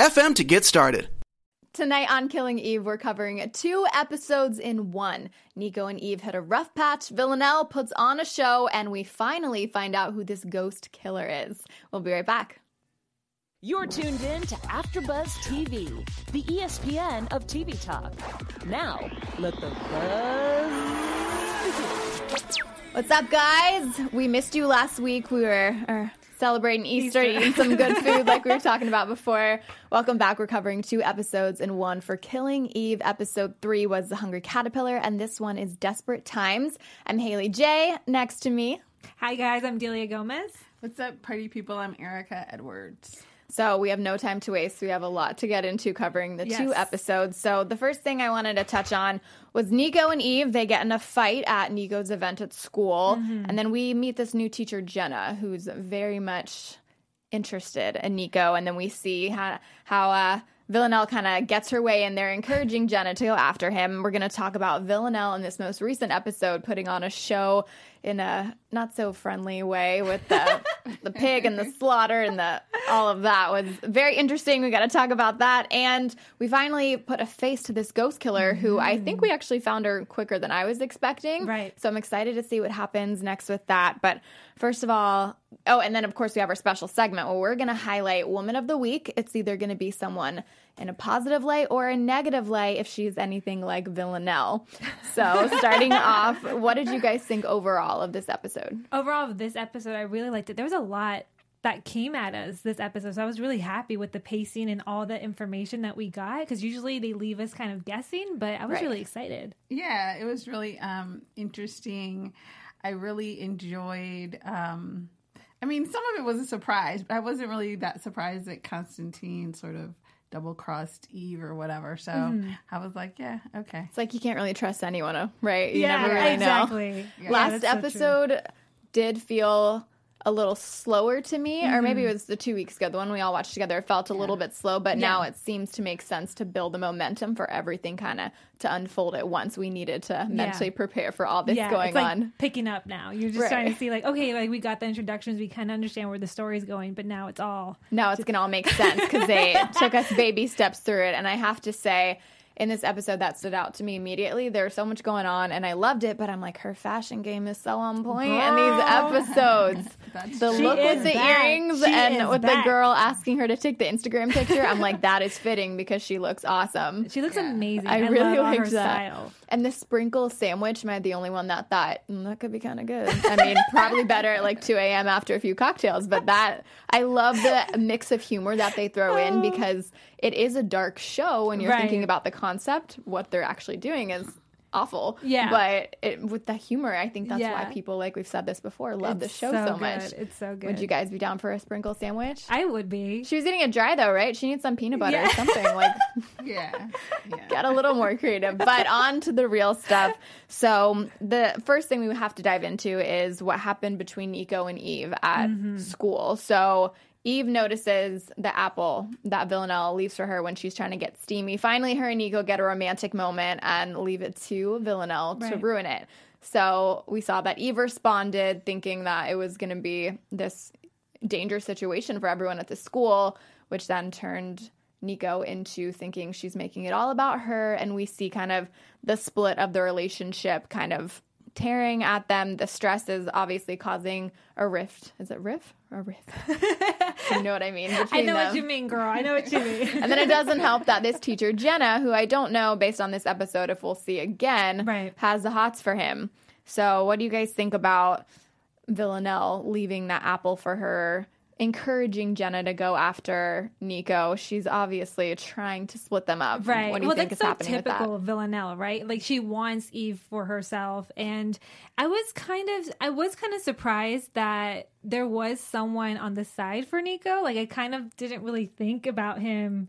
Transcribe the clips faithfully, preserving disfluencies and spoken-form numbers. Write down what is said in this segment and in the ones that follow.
f m to get started. Tonight on Killing Eve, we're covering two episodes in one. Nico and Eve hit a rough patch, Villanelle puts on a show, and we finally find out who this ghost killer is. We'll be right back. You're tuned in to AfterBuzz T V, the E S P N of T V talk. Now, let the buzz begin. What's up, guys? We missed you last week. We were er, celebrating Easter, Easter, eating some good food like we were talking about before. Welcome back. We're covering two episodes in one for Killing Eve. Episode three was The Hungry Caterpillar, and this one is Desperate Times. I'm Haley Jay. Next to me. Hi, guys. I'm Delia Gomez. What's up, party people? I'm Erica Edwards. So we have no time to waste. We have a lot to get into covering the yes. two episodes. So the first thing I wanted to touch on was Nico and Eve. They get in a fight at Nico's event at school. Mm-hmm. And then we meet this new teacher, Jenna, who's very much interested in Nico. And then we see how, how uh, Villanelle kind of gets her way in there, encouraging Jenna to go after him. We're going to talk about Villanelle in this most recent episode, putting on a show in a not so friendly way with the the pig and the slaughter and the all of that was very interesting. We got to talk about that. And we finally put a face to this ghost killer who I think we actually found her quicker than I was expecting. Right. So I'm excited to see what happens next with that. But first of all, oh, and then of course we have our special segment where we're going to highlight Woman of the Week. It's either going to be someone in a positive light or a negative light if she's anything like Villanelle. So starting off, what did you guys think overall of this episode? Overall of this episode, I really liked it. There was a lot that came at us this episode, so I was really happy with the pacing and all the information that we got, because usually they leave us kind of guessing, but I was right. really excited. Yeah, it was really um, interesting. I really enjoyed... Um, I mean, some of it was a surprise, but I wasn't really that surprised that Konstantin sort of double-crossed Eve or whatever, so mm-hmm. I was like, yeah, okay. It's like you can't really trust anyone, right? You yeah, never really exactly. know. Yeah. Last yeah, episode so did feel a little slower to me, mm-hmm. or maybe it was the two weeks ago, the one we all watched together. It felt a yeah. little bit slow, but yeah. now it seems to make sense to build the momentum for everything kind of to unfold at once. We needed to mentally yeah. prepare for all this yeah, going it's like on. Picking up now. You're just right. starting to see like, okay, like we got the introductions. We kind of understand where the story's going, but now it's all. Now it's just- going to all make sense because they took us baby steps through it. And I have to say, in this episode, that stood out to me immediately. There's so much going on, and I loved it, but I'm like, her fashion game is so on point in these episodes. The look with the back. earrings she and with back. the girl asking her to take the Instagram picture, I'm like, that is fitting because she looks awesome. She looks yeah. amazing. I, I really love liked her that. Style. And the sprinkle sandwich, am I the only one that thought, mm, that could be kind of good? I mean, probably better at like two a.m. after a few cocktails, but that, I love the mix of humor that they throw oh. in, because it is a dark show when you're right. thinking about the concept. What they're actually doing is awful. Yeah. But it, with the humor, I think that's yeah. why people, like we've said this before, love the show so, so much. It's so good. Would you guys be down for a sprinkle sandwich? I would be. She was eating it dry, though, right? She needs some peanut butter yeah. or something. Like, yeah. yeah. Got a little more creative. But on to the real stuff. So the first thing we have to dive into is what happened between Nico and Eve at mm-hmm. school. So Eve notices the apple that Villanelle leaves for her when she's trying to get steamy. Finally, her and Nico get a romantic moment and leave it to Villanelle right. to ruin it. So we saw that Eve responded thinking that it was going to be this dangerous situation for everyone at the school, which then turned Nico into thinking she's making it all about her. And we see kind of the split of the relationship kind of tearing at them. The stress is obviously causing a rift. Is it rift or rift? You know what I mean? I know them. What you mean, girl. I know what you mean. And then it doesn't help that this teacher, Jenna, who I don't know based on this episode if we'll see again, right. has the hots for him. So what do you guys think about Villanelle leaving that apple for her, encouraging Jenna to go after Nico? She's obviously trying to split them up. Right. What do you well, think is so happening with that? Well, that's so typical of Villanelle, right? Like, she wants Eve for herself. And I was kind of, I was kind of surprised that there was someone on the side for Nico. Like, I kind of didn't really think about him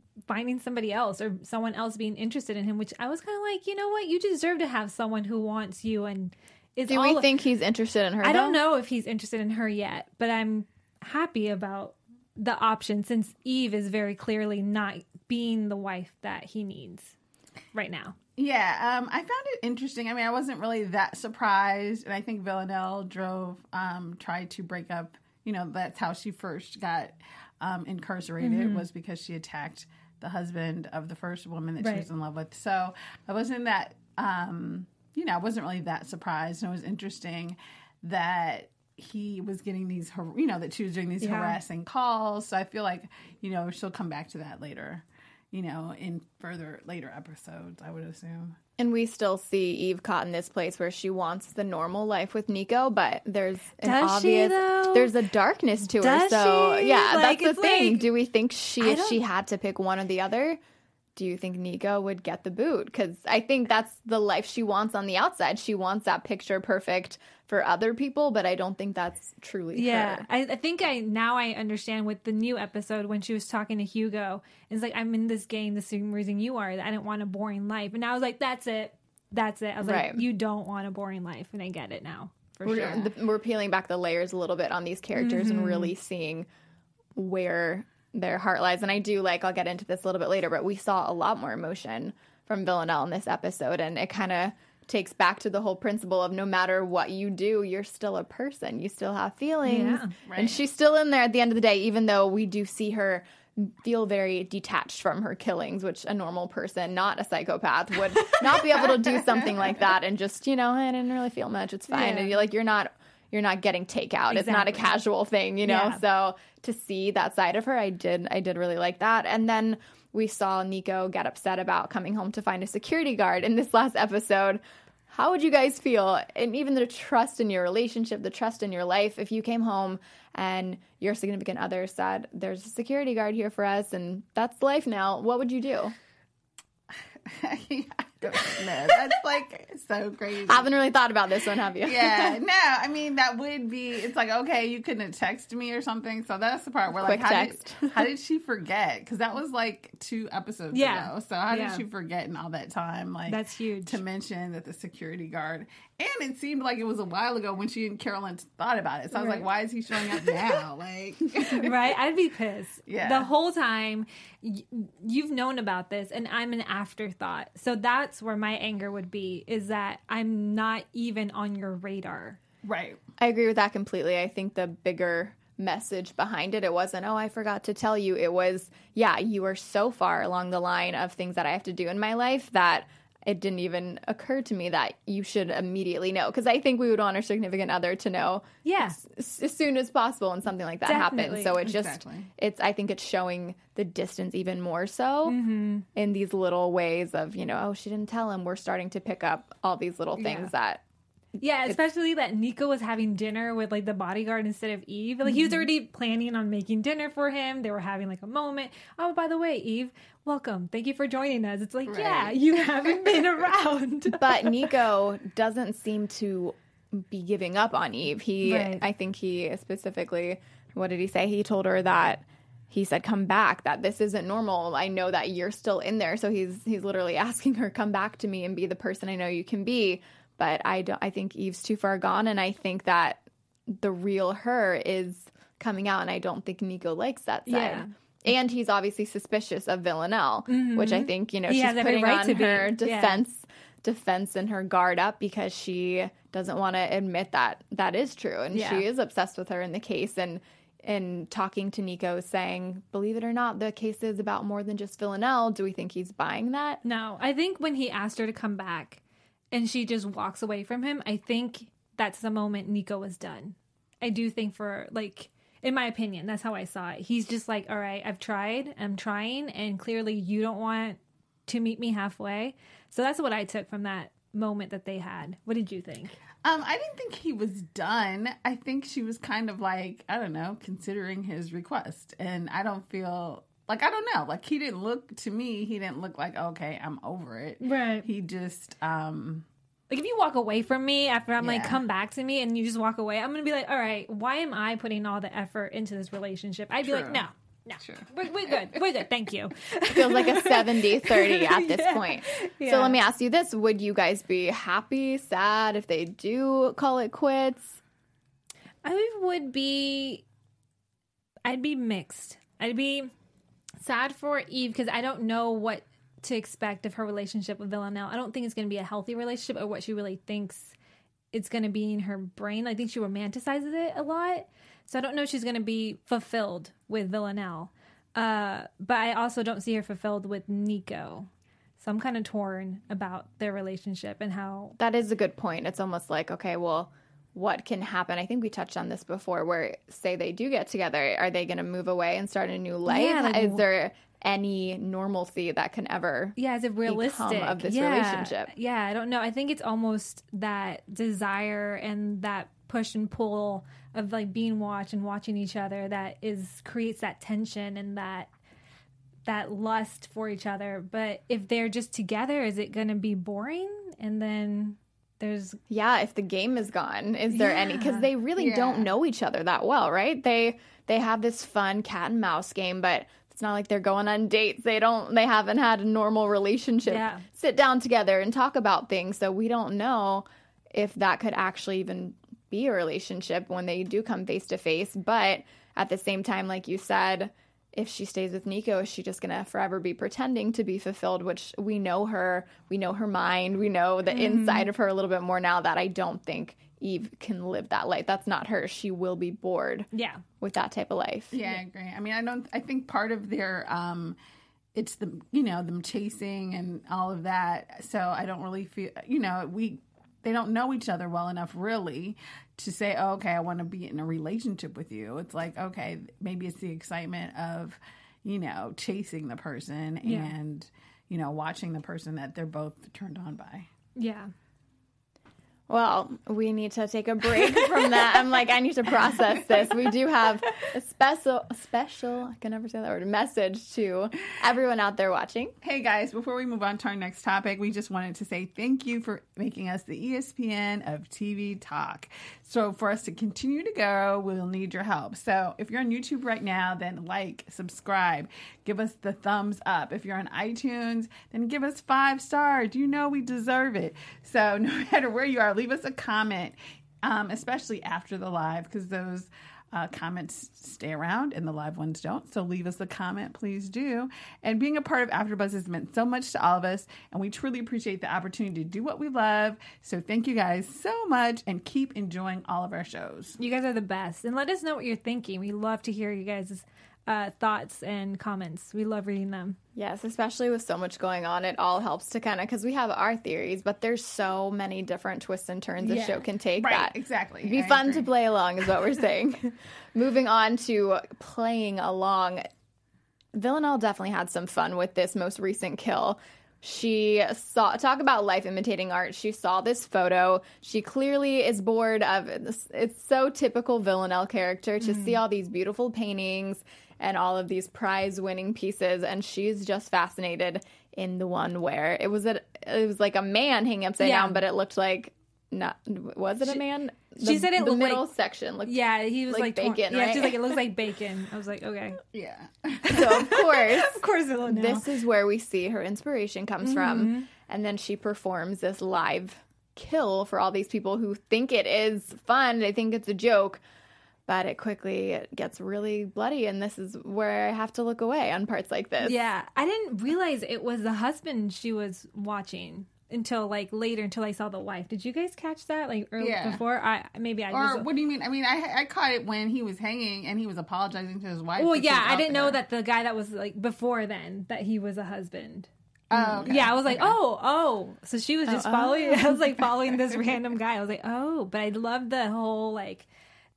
finding somebody else or someone else being interested in him, which I was kind of like, you know what? You deserve to have someone who wants you. And is do all we think of, he's interested in her? I though? don't know if he's interested in her yet, but I'm happy about the option since Eve is very clearly not being the wife that he needs right now. Yeah, um, I found it interesting. I mean, I wasn't really that surprised. And I think Villanelle drove, um, tried to break up, you know, that's how she first got um, incarcerated mm-hmm. was because she attacked the husband of the first woman that right. she was in love with. So I wasn't that, um, you know, I wasn't really that surprised. And it was interesting that he was getting these, you know, that she was doing these yeah. harassing calls. So I feel like, you know, she'll come back to that later, you know, in further later episodes, I would assume. And we still see Eve caught in this place where she wants the normal life with Nico, but there's an Does obvious, she, there's a darkness to Does her. So she? yeah, like, that's the thing. Like, do we think she, if she had to pick one or the other, do you think Nico would get the boot? Because I think that's the life she wants on the outside. She wants that picture perfect for other people, but I don't think that's truly yeah, her. Yeah, I, I think I now I understand with the new episode when she was talking to Hugo. It's like, I'm in this game the same reason you are. I didn't want a boring life. And I was like, that's it. That's it. I was right. like, you don't want a boring life. And I get it now, for we're, sure. The, we're peeling back the layers a little bit on these characters mm-hmm. and really seeing where their heart lies. And I do, like, I'll get into this a little bit later, but we saw a lot more emotion from Villanelle in this episode. And it kind of takes back to the whole principle of no matter what you do, you're still a person. You still have feelings. Yeah, right. And she's still in there at the end of the day, even though we do see her feel very detached from her killings, which a normal person, not a psychopath, would not be able to do something like that and just, you know, I didn't really feel much. It's fine. Yeah. And you're like, you're not you're not getting takeout. Exactly. It's not a casual thing, you know? Yeah. So to see that side of her, I did I did really like that. And then we saw Nico get upset about coming home to find a security guard in this last episode. How would you guys feel? And even the trust in your relationship, the trust in your life, if you came home and your significant other said, there's a security guard here for us and that's life now, what would you do? I don't know. That's like so crazy. I haven't really thought about this one, have you? Yeah. No, I mean, that would be, it's like, okay, you couldn't have texted me or something. So that's the part where, like, how, text. Did, how did she forget? Because that was like two episodes yeah. ago. So how yeah. did she forget in all that time? Like, that's huge. To mention that the security guard, and it seemed like it was a while ago when she and Carolyn thought about it. So I was right. like, why is he showing up now? Like, right? I'd be pissed. Yeah. The whole time y- you've known about this, and I'm an afterthought. So that's where my anger would be, is that I'm not even on your radar. Right. I agree with that completely. I think the bigger message behind it, it wasn't, oh, I forgot to tell you. It was, yeah, you are so far along the line of things that I have to do in my life that it didn't even occur to me that you should immediately know. Because I think we would want our significant other to know yes, yeah. as, as soon as possible when something like that Definitely. happens. So it just, exactly. it's, I think it's showing the distance even more so mm-hmm. in these little ways of, you know, oh, she didn't tell him. We're starting to pick up all these little things yeah. that. Yeah, especially that Nico was having dinner with, like, the bodyguard instead of Eve. Like, mm-hmm. he was already planning on making dinner for him. They were having, like, a moment. Oh, by the way, Eve, welcome. Thank you for joining us. It's like, right. yeah, you haven't been around. But Nico doesn't seem to be giving up on Eve. He, right. I think he specifically, what did he say? He told her that, he said, come back, that this isn't normal. I know that you're still in there. So he's he's literally asking her, come back to me and be the person I know you can be. But I, don't, I think Eve's too far gone, and I think that the real her is coming out, and I don't think Nico likes that side. Yeah. And he's obviously suspicious of Villanelle, mm-hmm. which I think, you know, he she's putting right on her be. defense yeah. defense and her guard up because she doesn't want to admit that that is true. And yeah. she is obsessed with her in the case. And and talking to Nico, saying, believe it or not, the case is about more than just Villanelle. Do we think he's buying that? No. I think when he asked her to come back, and she just walks away from him, I think that's the moment Nico was done. I do think for, like, In my opinion, that's how I saw it. He's just like, all right, I've tried, I'm trying, and clearly you don't want to meet me halfway. So that's what I took from that moment that they had. What did you think? Um, I didn't think he was done. I think she was kind of like, I don't know, considering his request. And I don't feel... Like, I don't know. Like, he didn't look, to me, he didn't look like, okay, I'm over it. Right. He just, um... Like, if you walk away from me after I'm yeah. like, come back to me, and you just walk away, I'm going to be like, all right, why am I putting all the effort into this relationship? I'd True. be like, no, no. We're, we're good. We're good. Thank you. It feels like a seventy thirty at this yeah. point. Yeah. So let me ask you this. Would you guys be happy, sad if they do call it quits? I would be... I'd be mixed. I'd be... sad for Eve because I don't know what to expect of her relationship with Villanelle. I don't think it's going to be a healthy relationship or what she really thinks it's going to be in her brain. I think she romanticizes it a lot. So I don't know if she's going to be fulfilled with Villanelle. Uh, but I also don't see her fulfilled with Nico. So I'm kind of torn about their relationship and how... That is a good point. It's almost like, okay, well... what can happen? I think we touched on this before where say they do get together. Are they going to move away and start a new life? Yeah, like, is there any normalcy that can ever yeah, is it realistic? become of this yeah. relationship? Yeah, I don't know. I think it's almost that desire and that push and pull of like being watched and watching each other that is creates that tension and that that lust for each other. But if they're just together, is it going to be boring? And then... There's yeah, if the game is gone, is there yeah. any? Because they really yeah. don't know each other that well, right? They they have this fun cat and mouse game, but it's not like they're going on dates. They don't. They haven't had a normal relationship. Yeah. Sit down together and talk about things. So we don't know if that could actually even be a relationship when they do come face to face. But at the same time, like you said, if she stays with Nico, is she just going to forever be pretending to be fulfilled, which we know her, we know her mind, we know the mm-hmm. inside of her a little bit more now that I don't think Eve can live that life. That's not her. She will be bored yeah. with that type of life. Yeah, I agree. I mean, I don't, I think part of their, um, it's the, you know, them chasing and all of that. So I don't really feel, you know, we, they don't know each other well enough really to say, oh, okay, I want to be in a relationship with you. It's like, okay, maybe it's the excitement of, you know, chasing the person yeah. and, you know, watching the person that they're both turned on by. Yeah. Well, we need to take a break from that. I'm like, I need to process this. We do have a special, special, I can never say that word, message to everyone out there watching. Hey, guys, before we move on to our next topic, we just wanted to say thank you for making us the E S P N of T V talk. So for us to continue to grow, we'll need your help. So if you're on YouTube right now, then like, subscribe, give us the thumbs up. If you're on iTunes, then give us five stars. You know we deserve it. So no matter where you are, leave us a comment, um, especially after the live, because those uh, comments stay around and the live ones don't. So leave us a comment, please do. And being a part of AfterBuzz has meant so much to all of us, and we truly appreciate the opportunity to do what we love. So thank you guys so much, and keep enjoying all of our shows. You guys are the best, and let us know what you're thinking. We love to hear you guys' uh, thoughts and comments. We love reading them. Yes, especially with so much going on, it all helps to kind of, because we have our theories, but there's so many different twists and turns yeah. a show can take. Right, that exactly. It'd be I fun agree. to play along is what we're saying. Moving on to playing along, Villanelle definitely had some fun with this most recent kill. She saw, talk about life imitating art. She saw this photo. She clearly is bored of it. It's so typical Villanelle character to mm. see all these beautiful paintings and all of these prize-winning pieces, and she's just fascinated in the one where it was a, it was like a man hanging upside yeah. down, but it looked like not was it she, a man? The, she said it the middle like, section looked yeah he was like, like bacon. Torn. Yeah, right? She's like it looks like bacon. I was like okay yeah. So of course, of course, this is where we see her inspiration comes mm-hmm. from, and then she performs this live kill for all these people who think it is fun. They think it's a joke. But it quickly gets really bloody, and this is where I have to look away on parts like this. Yeah, I didn't realize it was the husband she was watching until like later, until I saw the wife. Did you guys catch that like early yeah. before? I maybe I. Or was, what do you mean? I mean, I I caught it when he was hanging and he was apologizing to his wife. Well, yeah, I didn't there. know that the guy that was like before then that he was a husband. Oh, okay. Yeah, I was like, okay. oh, oh. So she was just oh, following. Oh. I was like following this random guy. I was like, oh, but I loved the whole like.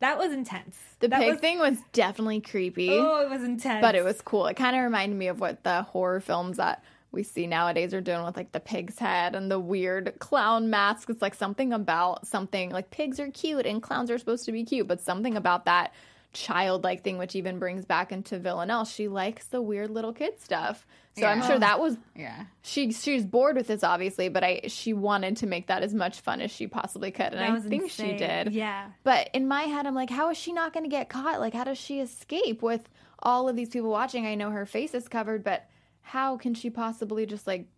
That was intense. The that pig was... thing was definitely creepy. Oh, it was intense. But it was cool. It kind of reminded me of what the horror films that we see nowadays are doing with, like, the pig's head and the weird clown masks. It's, like, something about something. Like, pigs are cute and clowns are supposed to be cute, but something about that childlike thing, which even brings back into Villanelle. She likes the weird little kid stuff. So yeah. I'm sure that was... Yeah. She, she was bored with this, obviously, but I she wanted to make that as much fun as she possibly could, and I think insane. She did. Yeah. But in my head, I'm like, how is she not going to get caught? Like, how does she escape with all of these people watching? I know her face is covered, but how can she possibly just, like,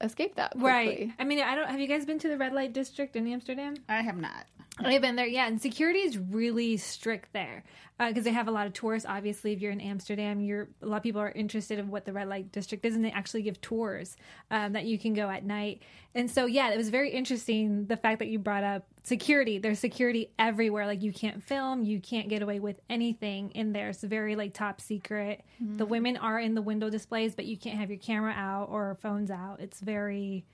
escape that quickly? Right. I mean, I don't... Have you guys been to the red light district in Amsterdam? I have not. I've been there, yeah, and security is really strict there because uh, they have a lot of tourists. Obviously, if you're in Amsterdam, you're a lot of people are interested in what the red light district is, and they actually give tours um, that you can go at night. And so, yeah, it was very interesting, the fact that you brought up security. There's security everywhere. Like, you can't film, you can't get away with anything in there. It's very, like, top secret. Mm-hmm. The women are in the window displays, but you can't have your camera out or phones out. It's very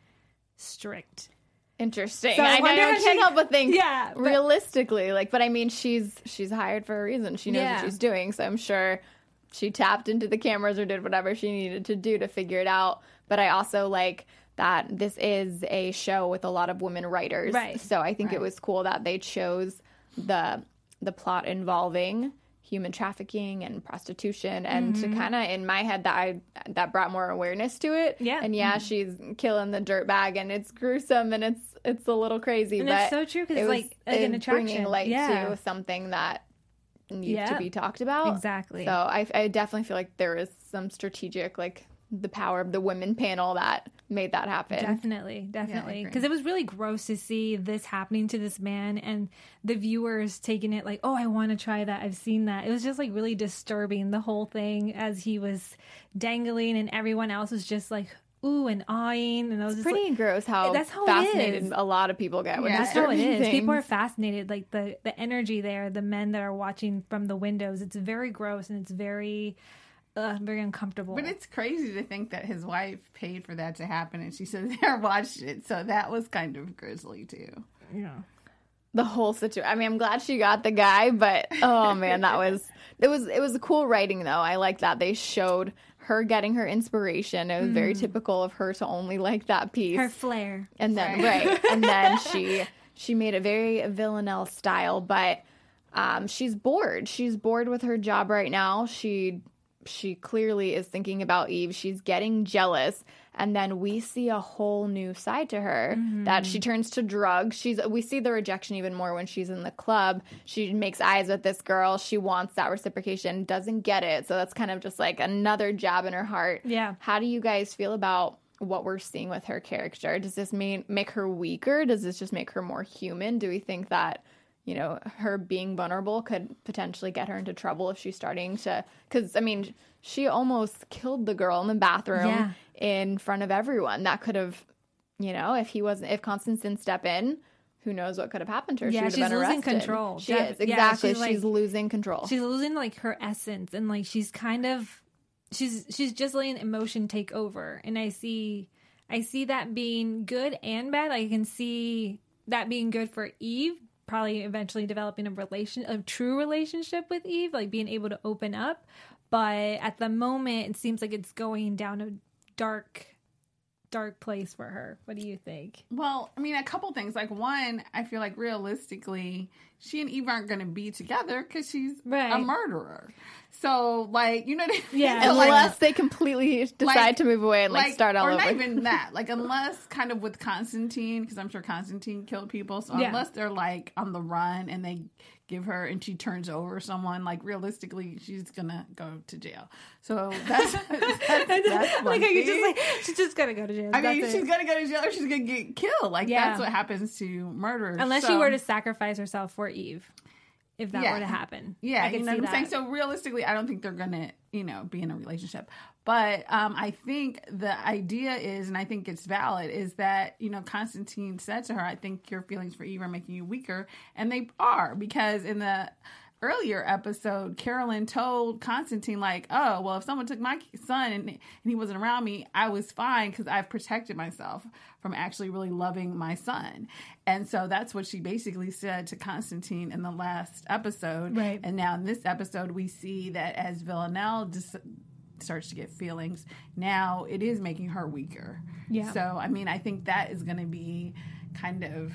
strict. Interesting. So I, I can't she, help but think yeah, but, realistically, like, but I mean, she's she's hired for a reason. She knows yeah. what she's doing, so I'm sure she tapped into the cameras or did whatever she needed to do to figure it out. But I also like that this is a show with a lot of women writers, right. so I think right. it was cool that they chose the the plot involving human trafficking and prostitution, and mm-hmm. to kind of, in my head, that I that brought more awareness to it. Yeah, and yeah, mm-hmm. she's killing the dirtbag, and it's gruesome, and it's it's a little crazy. And but it's so true because it like, like an attraction, bringing light yeah. to something that needs yeah. to be talked about. Exactly. So I, I definitely feel like there is some strategic, like, the power of the women panel that made that happen. Definitely, definitely. Because yeah, it was really gross to see this happening to this man and the viewers taking it like, oh, I want to try that. I've seen that. It was just, like, really disturbing, the whole thing, as he was dangling and everyone else was just like, ooh, and awing. And I was it's just pretty like, gross how, that's how fascinated a lot of people get. With yeah, that's how it is. Things. People are fascinated. Like, the, the energy there, the men that are watching from the windows, it's very gross and it's very... Ugh, very uncomfortable. But it's crazy to think that his wife paid for that to happen, and she said there watched it, so that was kind of grisly too. Yeah, the whole situation. I mean, I'm glad she got the guy, but oh man, that was it was it was cool writing though. I like that they showed her getting her inspiration. It was mm. very typical of her to only like that piece, her flair, and then right, right and then she she made it very Villanelle style. But um, she's bored. She's bored with her job right now. She. She clearly is thinking about Eve. She's getting jealous. And then we see a whole new side to her mm-hmm. that she turns to drugs. She's, we see the rejection even more when she's in the club. She makes eyes with this girl. She wants that reciprocation, doesn't get it. So that's kind of just like another jab in her heart. Yeah. How do you guys feel about what we're seeing with her character? Does this mean, make her weaker? Does this just make her more human? Do we think that... you know, her being vulnerable could potentially get her into trouble if she's starting to... Because, I mean, she almost killed the girl in the bathroom yeah. in front of everyone. That could have, you know, if he wasn't... If Constance didn't step in, who knows what could have happened to her. Yeah, she would have been arrested. She's losing control. She Def- is, exactly. Yeah, she's, like, she's losing control. She's losing, like, her essence. And, like, she's kind of... She's she's just letting emotion take over. And I see, I see that being good and bad. I can see that being good for Eve, probably eventually developing a relation, a true relationship with Eve, like being able to open up. But at the moment, it seems like it's going down a dark, dark place for her. What do you think? Well, I mean, a couple things. Like, one, I feel like realistically, she and Eve aren't going to be together because she's right. a murderer. So, like, you know what I mean? Yeah. Unless like, they completely decide like, to move away and, like, like start all or over. Or not even that. Like, unless kind of with Konstantin, because I'm sure Konstantin killed people. So yeah. unless they're, like, on the run and they give her and she turns over someone, like, realistically, she's going to go to jail. So that's... that's, that's like, are you just like, she's just going to go to jail. I that's mean, it. She's going to go to jail or she's going to get killed. Like, yeah. that's what happens to murderers. Unless so. she were to sacrifice herself for Eve. If that yeah. were to happen. Yeah, I you know what I'm that. saying? So realistically, I don't think they're going to, you know, be in a relationship. But um, I think the idea is, and I think it's valid, is that, you know, Konstantin said to her, I think your feelings for Eve are making you weaker. And they are, because in the earlier episode, Carolyn told Konstantin, like, oh, well, if someone took my son and, and he wasn't around me, I was fine because I've protected myself from actually really loving my son. And so that's what she basically said to Konstantin in the last episode. Right. And now in this episode, we see that as Villanelle dis- starts to get feelings, now it is making her weaker. Yeah. So, I mean, I think that is going to be kind of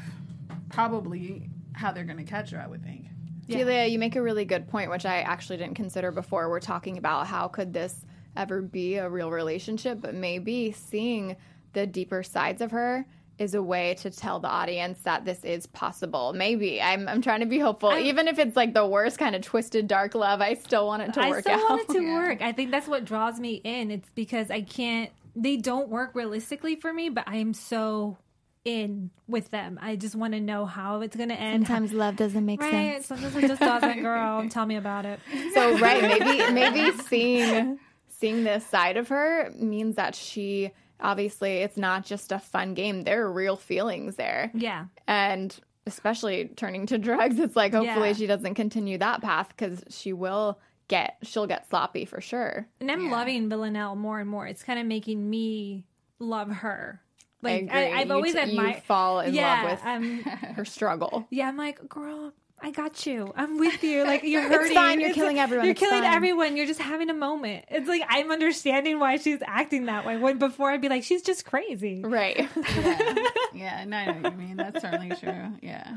probably how they're going to catch her, I would think. Yeah. Delia, you make a really good point, which I actually didn't consider before. We're talking about how could this ever be a real relationship, but maybe seeing the deeper sides of her is a way to tell the audience that this is possible. Maybe. I'm I'm trying to be hopeful. I, Even if it's like the worst kind of twisted dark love, I still want it to I work out. I still want it to yeah. work. I think that's what draws me in. It's because I can't, they don't work realistically for me, but I am so in with them. I just want to know how it's going to end. Sometimes love doesn't make right? sense. Sometimes it just doesn't, girl. Tell me about it. So, right, maybe maybe seeing seeing this side of her means that she, obviously, it's not just a fun game. There are real feelings there. Yeah. And especially turning to drugs, it's like, hopefully yeah. she doesn't continue that path, because she will get, she'll get sloppy for sure. And I'm yeah. loving Villanelle more and more. It's kind of making me love her. Like, I I, I've always t- admired. You fall in yeah, love with um, her struggle. Yeah, I'm like, girl, I got you. I'm with you. Like, you're hurting. It's fine. You're it's killing like, everyone. You're it's killing fine. everyone. You're just having a moment. It's like, I'm understanding why she's acting that way. When before I'd be like, she's just crazy. Right. Yeah. yeah. No, I know what you mean. That's certainly true. Yeah.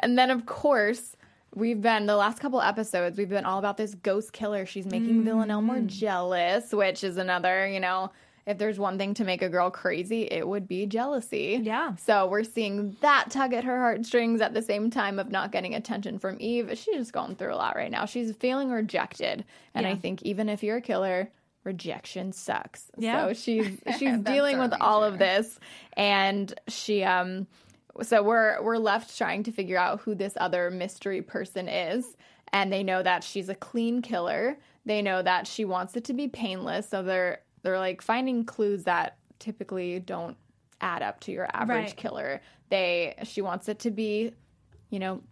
And then, of course, we've been, the last couple episodes, we've been all about this ghost killer. She's making mm. Villanelle more jealous, which is another, you know, if there's one thing to make a girl crazy, it would be jealousy. Yeah. So we're seeing that tug at her heartstrings at the same time of not getting attention from Eve. She's just going through a lot right now. She's feeling rejected. And yeah. I think even if you're a killer, rejection sucks. Yeah. So she's she's dealing with all true. of this. And she um so we're we're left trying to figure out who this other mystery person is. And they know that she's a clean killer. They know that she wants it to be painless, so they're They're, like, finding clues that typically don't add up to your average right. killer. They She wants it to be, you know,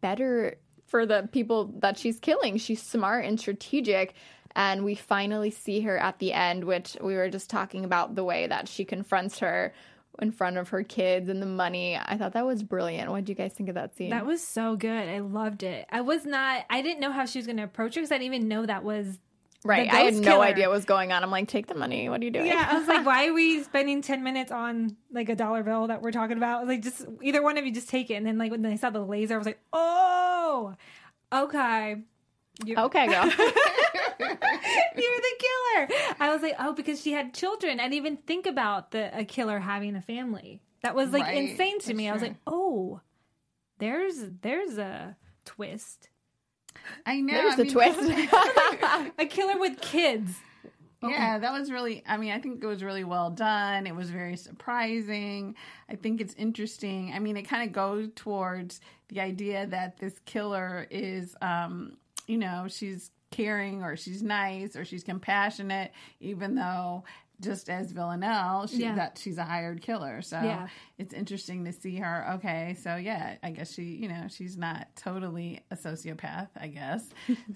better for the people that she's killing. She's smart and strategic, and we finally see her at the end, which we were just talking about, the way that she confronts her in front of her kids and the money. I thought that was brilliant. What did you guys think of that scene? That was so good. I loved it. I was not – I didn't know how she was going to approach her because I didn't even know that was – Right, I had no killer. idea what was going on. I'm like, take the money. What are you doing? Yeah, I was like, why are we spending ten minutes on like a dollar bill that we're talking about? Like, just either one of you just take it. And then like when I saw the laser, I was like, oh, okay, You're- okay, girl, you're the killer. I was like, oh, because she had children. I didn't even think about the a killer having a family. That was like right. insane to For me. Sure. I was like, oh, there's there's a twist. I know. There's I the mean, twist. A killer with kids. Yeah, that was really, I mean, I think it was really well done. It was very surprising. I think it's interesting. I mean, it kind of goes towards the idea that this killer is, um, you know, she's caring, or she's nice, or she's compassionate, even though just as Villanelle, she, yeah. that she's a hired killer. So yeah. it's interesting to see her. Okay, so yeah, I guess she, you know, she's not totally a sociopath, I guess.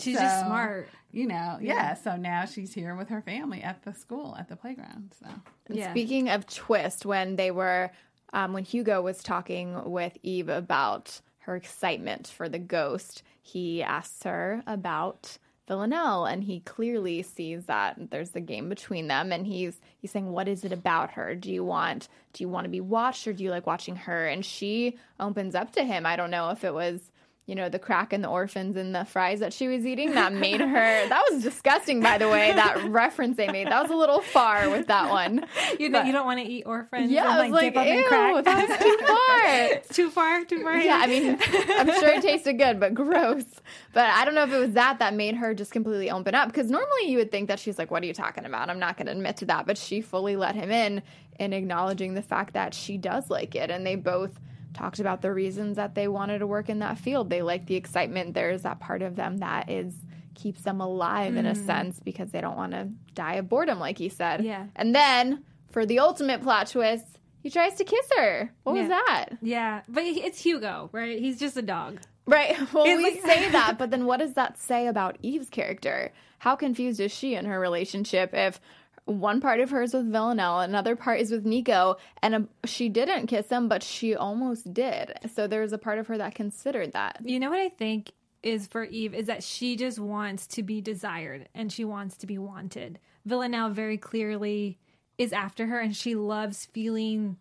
She's so, just smart. You know, yeah. yeah. So now she's here with her family at the school, at the playground. So yeah. Speaking of twist, when they were, um, when Hugo was talking with Eve about her excitement for the ghost, he asks her about Villanelle, and he clearly sees that there's a game between them, and he's he's saying, what is it about her? Do you want do you want to be watched, or do you like watching her? And she opens up to him. I don't know if it was, you know, the crack and the orphans and the fries that she was eating that made her, that was disgusting, by the way, that reference they made. That was a little far with that one. You know, you don't want to eat orphans. Yeah, I was like, like ew, crack. That was too far. It's too far, too far. Yeah, I mean, I'm sure it tasted good, but gross. But I don't know if it was that that made her just completely open up, because normally you would think that she's like, what are you talking about? I'm not going to admit to that. But she fully let him in, in acknowledging the fact that she does like it, and they both talked about the reasons that they wanted to work in that field. They like the excitement. There's that part of them that is keeps them alive mm. in a sense, because they don't want to die of boredom, like he said. Yeah. And then for the ultimate plot twist, he tries to kiss her. What yeah. was that? Yeah. But it's Hugo, right? He's just a dog. Right. Well, it's we like- say that, but then what does that say about Eve's character? How confused is she in her relationship if one part of her is with Villanelle, another part is with Nico, and a, she didn't kiss him, but she almost did. So there's a part of her that considered that. You know what I think is for Eve is that she just wants to be desired and she wants to be wanted. Villanelle very clearly is after her, and she loves feeling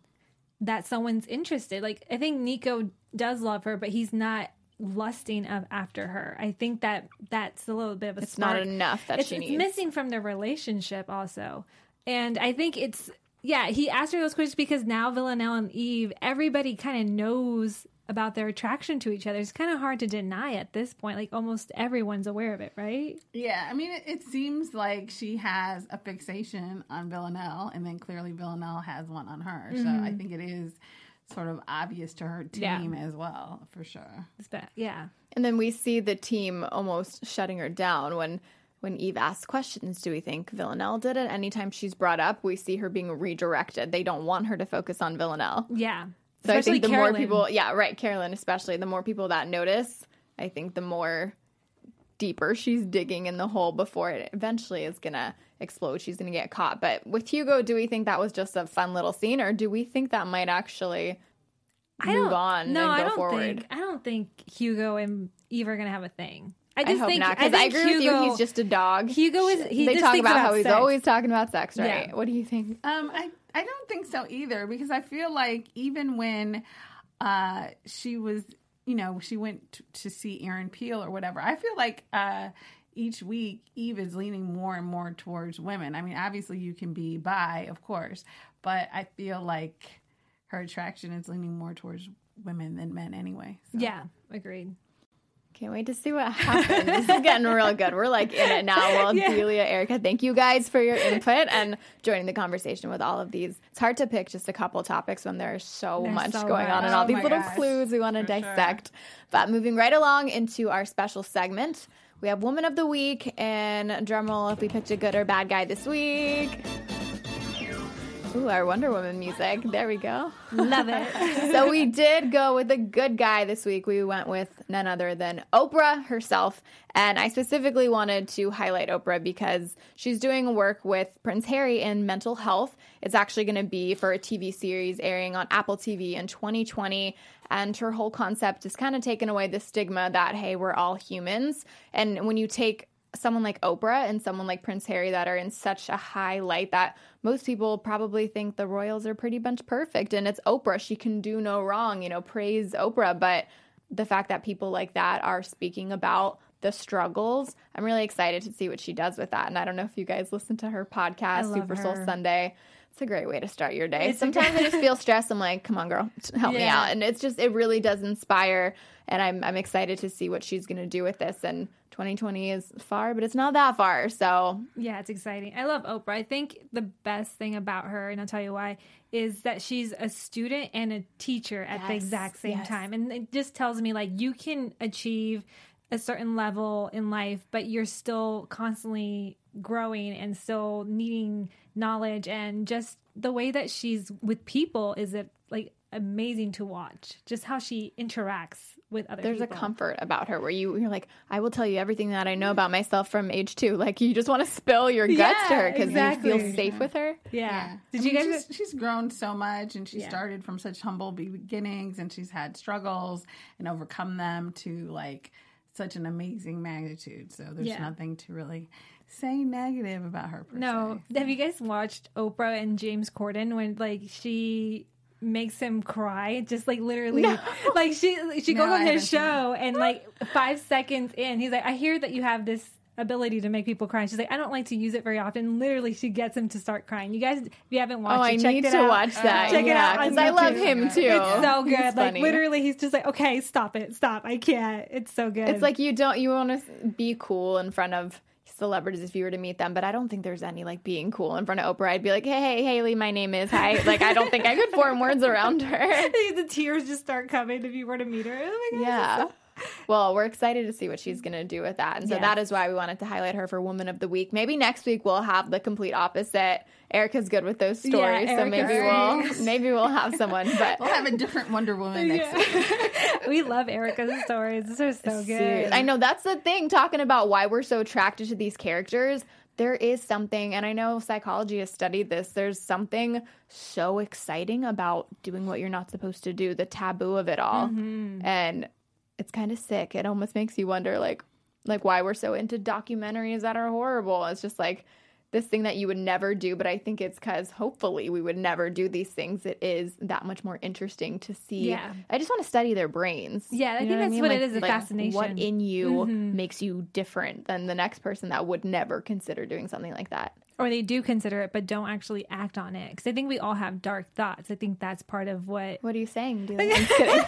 that someone's interested. Like, I think Nico does love her, but he's not lusting of after her. I think that that's a little bit of a it's spark. Not enough that it's, she needs. It's missing from their relationship also. And I think it's, yeah, he asked her those questions because now Villanelle and Eve, everybody kind of knows about their attraction to each other. It's kind of hard to deny at this point. Like, almost everyone's aware of it, right? Yeah. I mean, it, it seems like she has a fixation on Villanelle, and then clearly Villanelle has one on her. Mm-hmm. So I think it is sort of obvious to her team yeah. as well, for sure. Yeah. And then we see the team almost shutting her down when when Eve asks questions. Do we think Villanelle did it? Anytime she's brought up, we see her being redirected. They don't want her to focus on Villanelle. Yeah. So especially I think the Carolyn. more people, yeah, right, Carolyn especially, the more people that notice, I think the more deeper she's digging in the hole before it eventually is going to explode. She's going to get caught. But with Hugo, do we think that was just a fun little scene, or do we think that might actually I move on no, and go I don't forward? Think, I don't think Hugo and Eve are going to have a thing. I just I hope think not, because I, I agree Hugo, with you. He's just a dog. Hugo is. He they just talk about, about how sex. He's always talking about sex, right? Yeah. What do you think? Um, I I don't think so either, because I feel like even when uh she was, you know, she went t- to see Aaron Peel or whatever, I feel like uh. each week, Eve is leaning more and more towards women. I mean, obviously, you can be bi, of course, but I feel like her attraction is leaning more towards women than men anyway. So. Yeah, agreed. Can't wait to see what happens. This is getting real good. We're like in it now. Well, yeah. Delia, Erica, thank you guys for your input and joining the conversation with all of these. It's hard to pick just a couple topics when there's so there's much so going much. on and all oh these little gosh. clues we want to dissect. Sure. But moving right along into our special segment, we have Woman of the Week, and drumroll if we picked a good or bad guy this week. Ooh, our Wonder Woman music. There we go. Love it. So we did go with a good guy this week. We went with none other than Oprah herself. And I specifically wanted to highlight Oprah because she's doing work with Prince Harry in mental health. It's actually going to be for a T V series airing on Apple T V in twenty twenty. And her whole concept is kind of taking away the stigma that, hey, we're all humans. And when you take someone like Oprah and someone like Prince Harry that are in such a high light that most people probably think the royals are pretty much perfect, and it's Oprah, she can do no wrong, you know, praise Oprah. But the fact that people like that are speaking about the struggles, I'm really excited to see what she does with that. And I don't know if you guys listen to her podcast, Super her. Soul Sunday. It's a great way to start your day. It's Sometimes I just feel stressed. I'm like, come on, girl, help yeah. me out. And it's just, it really does inspire. And I'm I'm excited to see what she's going to do with this. And twenty twenty is far, but it's not that far. So yeah, it's exciting. I love Oprah. I think the best thing about her, and I'll tell you why, is that she's a student and a teacher at yes. the exact same yes. time. And it just tells me, like, you can achieve a certain level in life, but you're still constantly growing and still needing knowledge. And just the way that she's with people is it like amazing to watch, just how she interacts with other There's people. There's a comfort about her where you, you're like, I will tell you everything that I know about myself from age two. Like, you just want to spill your guts yeah, to her because exactly. you feel safe yeah. with her. Yeah. yeah. Did I you mean, guys? She's, she's grown so much, and she yeah. started from such humble beginnings, and she's had struggles and overcome them to, like, such an amazing magnitude. So there's yeah. nothing to really say negative about her. Per no. Se. Have you guys watched Oprah and James Corden when, like, she makes him cry? Just, like, literally. No. Like, she she goes no, on his show and, like, five seconds in, he's like, I hear that you have this ability to make people cry. And she's like, I don't like to use it very often. Literally, she gets him to start crying. You guys, if you haven't watched oh, it, I check need it to out. watch that. Check yeah, because I love him too. It's so good. He's like funny. Literally, he's just like, okay, stop it, stop. I can't. It's so good. It's like you don't. You want to be cool in front of celebrities if you were to meet them, but I don't think there's any like being cool in front of Oprah. I'd be like, hey, hey, Haley, my name is. Hi. Like, I don't think I could form words around her. The tears just start coming if you were to meet her. Oh my God, yeah. Well, we're excited to see what she's going to do with that. And so yes. that is why we wanted to highlight her for Woman of the Week. Maybe next week we'll have the complete opposite. Erica's good with those stories, yeah, so maybe stories. we'll maybe we'll have someone. But we'll have a different Wonder Woman next yeah. week. We love Erica's stories. They're so good. Seriously. I know. That's the thing, talking about why we're so attracted to these characters. There is something, and I know psychology has studied this, there's something so exciting about doing what you're not supposed to do, the taboo of it all. Mm-hmm. And it's kind of sick. It almost makes you wonder, like, like why we're so into documentaries that are horrible. It's just like this thing that you would never do, but I think it's because hopefully we would never do these things. It is that much more interesting to see. Yeah. I just want to study their brains. Yeah, I you know think what that's I mean? what like, it is, a like fascination. What in you mm-hmm. makes you different than the next person that would never consider doing something like that. Or they do consider it, but don't actually act on it. Because I think we all have dark thoughts. I think that's part of what... What are you saying, Delia? I'm just kidding.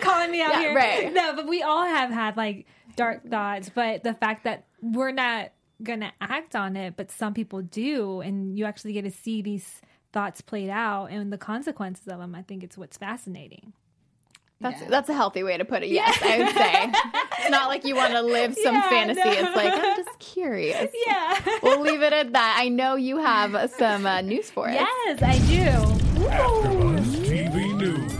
Calling me out yeah, here. Right. No, but we all have had, like, dark thoughts. But the fact that we're not going to act on it, but some people do, and you actually get to see these thoughts played out and the consequences of them, I think it's what's fascinating. That's yeah. that's a healthy way to put it. Yes, yeah. I would say. It's not like you want to live some yeah, fantasy. No. It's like, I'm just curious. Yeah. We'll leave it at that. I know you have some uh, news for us. Yes, I do. AfterBuzz T V News.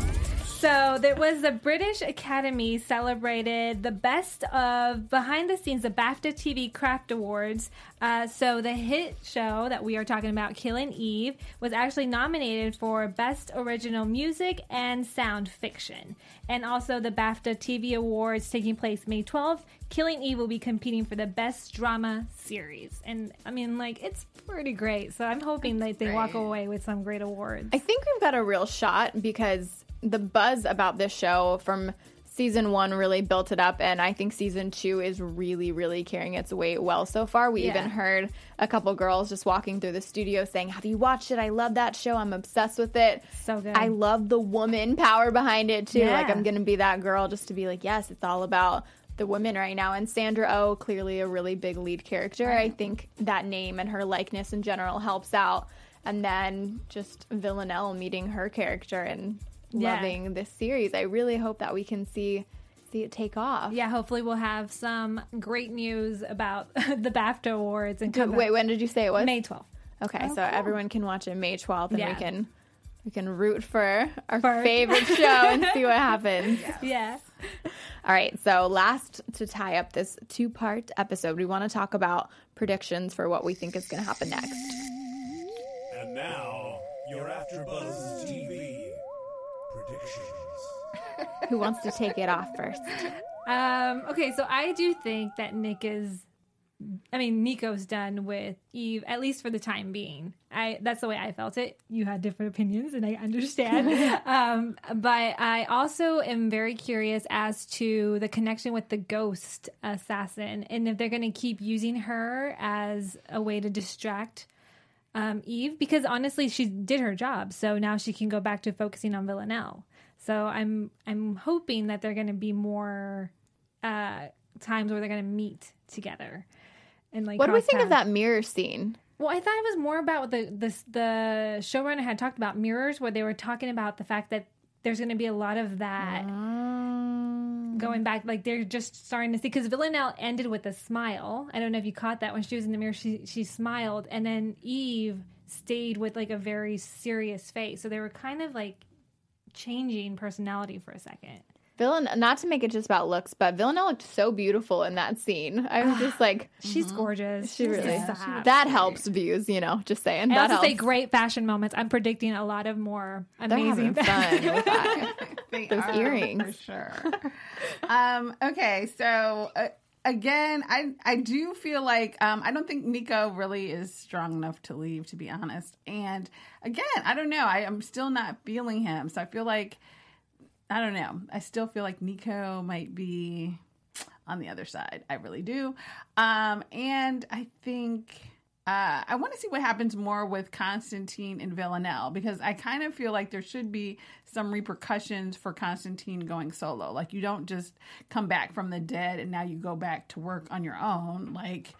So there was the British Academy celebrated the best of behind the scenes, the BAFTA T V Craft Awards. Uh, so the hit show that we are talking about, Killing Eve, was actually nominated for Best Original Music and Sound Fiction. And also the BAFTA T V Awards taking place May twelfth. Killing Eve will be competing for the Best Drama Series. And, I mean, like, it's pretty great. So I'm hoping That's that they great. walk away with some great awards. I think we've got a real shot because... the buzz about this show from season one really built it up, and I think season two is really, really carrying its weight well so far. We yeah. even heard a couple girls just walking through the studio saying, have you watched it? I love that show. I'm obsessed with it. So good. I love the woman power behind it, too. Yeah. Like, I'm going to be that girl just to be like, yes, it's all about the women right now. And Sandra Oh, clearly a really big lead character. Right. I think that name and her likeness in general helps out. And then just Villanelle meeting her character and... loving yeah. this series. I really hope that we can see see it take off. Yeah, hopefully we'll have some great news about the BAFTA Awards. And Dude, wait, when did you say it was? May twelfth. Okay, oh, so cool. everyone can watch it May twelfth, and yeah. we can we can root for our for... favorite show and see what happens. Yes. Yeah. All right, so last to tie up this two-part episode, we want to talk about predictions for what we think is going to happen next. And now, you're AfterBuzz T V. Who wants to take it off first? Um, okay, so I do think that Nick is, I mean, Nico's done with Eve, at least for the time being. I That's the way I felt it. You had different opinions, and I understand. um, but I also am very curious as to the connection with the ghost assassin, and if they're going to keep using her as a way to distract Um, Eve, because honestly she did her job, so now she can go back to focusing on Villanelle. So I'm I'm hoping that they're going to be more uh, times where they're going to meet together. And like, what do we think paths. of that mirror scene? Well, I thought it was more about the the the showrunner had talked about mirrors, where they were talking about the fact that there's going to be a lot of that um. going back. Like, they're just starting to see, because Villanelle ended with a smile. I don't know if you caught that. When she was in the mirror, she she smiled, and then Eve stayed with like a very serious face. So they were kind of like changing personality for a second. Villanelle, not to make it just about looks, but Villanelle looked so beautiful in that scene. I was just like... She's mm-hmm. gorgeous. She, she really is. That great. helps views, you know, just saying. And that also helps. Say great fashion moments. I'm predicting a lot of more amazing... They're having fun with that. They Those are, earrings. For sure. um, okay, so... Uh, Again, I, I do feel like um, I don't think Nico really is strong enough to leave, to be honest. And again, I don't know. I, I'm still not feeling him. So I feel like, I don't know. I still feel like Nico might be on the other side. I really do. Um, and I think uh, I want to see what happens more with Konstantin and Villanelle, because I kind of feel like there should be some repercussions for Konstantin going solo. Like, you don't just come back from the dead and now you go back to work on your own, like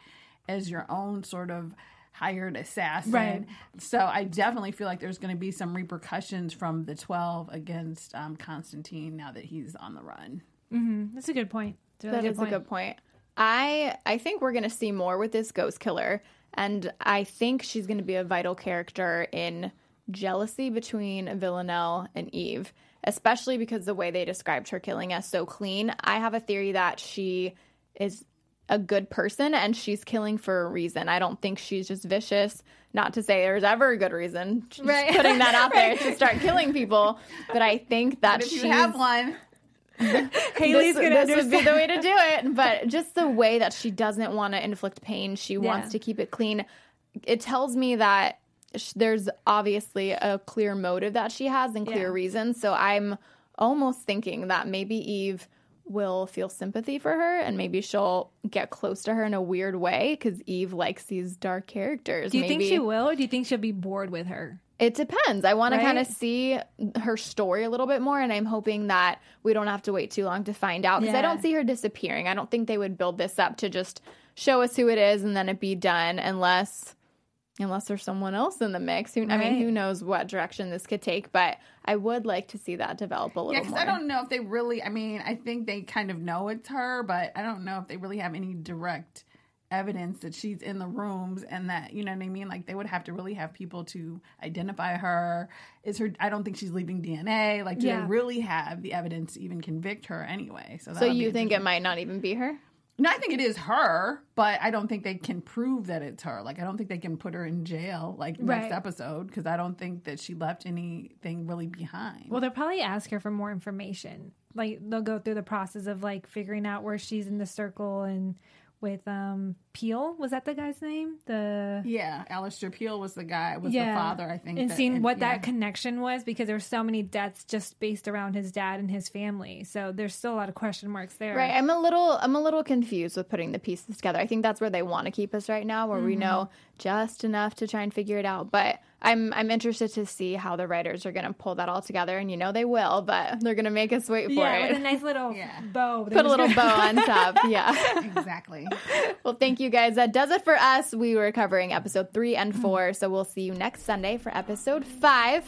as your own sort of hired assassin. Right. So I definitely feel like there's going to be some repercussions from the twelve against um, Konstantin now that he's on the run. Mm-hmm. That's a good point. It's a really that good is point. a good point. I I think we're going to see more with this ghost killer, and I think she's going to be a vital character in jealousy between Villanelle and Eve, especially because the way they described her killing as so clean. I have a theory that she is a good person and she's killing for a reason. I don't think she's just vicious. Not to say there's ever a good reason. She's right. putting that out right. there to start killing people. But I think that she have one. Haley's going to This would be the way to do it. But just the way that she doesn't want to inflict pain, she yeah. wants to keep it clean. It tells me that sh- there's obviously a clear motive that she has and clear yeah. reason. So I'm almost thinking that maybe Eve will feel sympathy for her, and maybe she'll get close to her in a weird way because Eve likes these dark characters. Do you maybe. think she will, or do you think she'll be bored with her? It depends. I want right? to kind of see her story a little bit more, and I'm hoping that we don't have to wait too long to find out because yeah. I don't see her disappearing. I don't think they would build this up to just show us who it is and then it be done, unless unless there's someone else in the mix. Who, right. I mean, who knows what direction this could take, but I would like to see that develop a little yeah, more. Yeah, because I don't know if they really, I mean, I think they kind of know it's her, but I don't know if they really have any direct evidence that she's in the rooms and that, you know what I mean? Like, they would have to really have people to identify her. Is her, I don't think she's leaving D N A. Like, do yeah. they really have the evidence to even convict her anyway? So, so you think it might not even be her? No, I think it is her, but I don't think they can prove that it's her. Like, I don't think they can put her in jail, like, right. next episode, because I don't think that she left anything really behind. Well, they'll probably ask her for more information. Like, they'll go through the process of, like, figuring out where she's in the circle and with um Peel. Was that the guy's name? The Yeah, Alistair Peel was the guy, was yeah. the father, I think. And that, seeing and, what yeah. that connection was, because there were so many deaths just based around his dad and his family. So there's still a lot of question marks there. Right. I'm a little I'm a little confused with putting the pieces together. I think that's where they want to keep us right now, where mm-hmm. we know just enough to try and figure it out. But I'm I'm interested to see how the writers are going to pull that all together, and you know they will, but they're going to make us wait for yeah, it. Yeah, with a nice little yeah. bow. Put a little gonna... bow on top, yeah. Exactly. Well, thank you guys. That does it for us. We were covering episode three and four, so we'll see you next Sunday for episode five.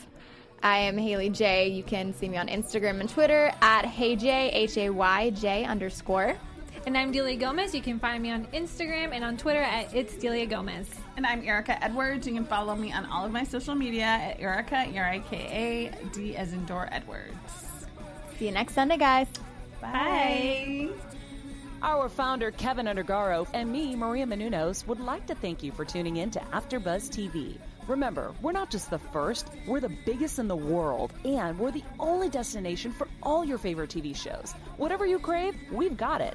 I am Haley Jay. You can see me on Instagram and Twitter at HeyJay, H A Y J underscore. And I'm Delia Gomez. You can find me on Instagram and on Twitter at It's Delia Gomez. And I'm Erica Edwards. You can follow me on all of my social media at Erica, E R I K A, D as in door, Edwards. See you next Sunday, guys. Bye. Bye. Our founder, Kevin Undergaro, and me, Maria Menounos, would like to thank you for tuning in to AfterBuzz T V. Remember, we're not just the first, we're the biggest in the world, and we're the only destination for all your favorite T V shows. Whatever you crave, we've got it.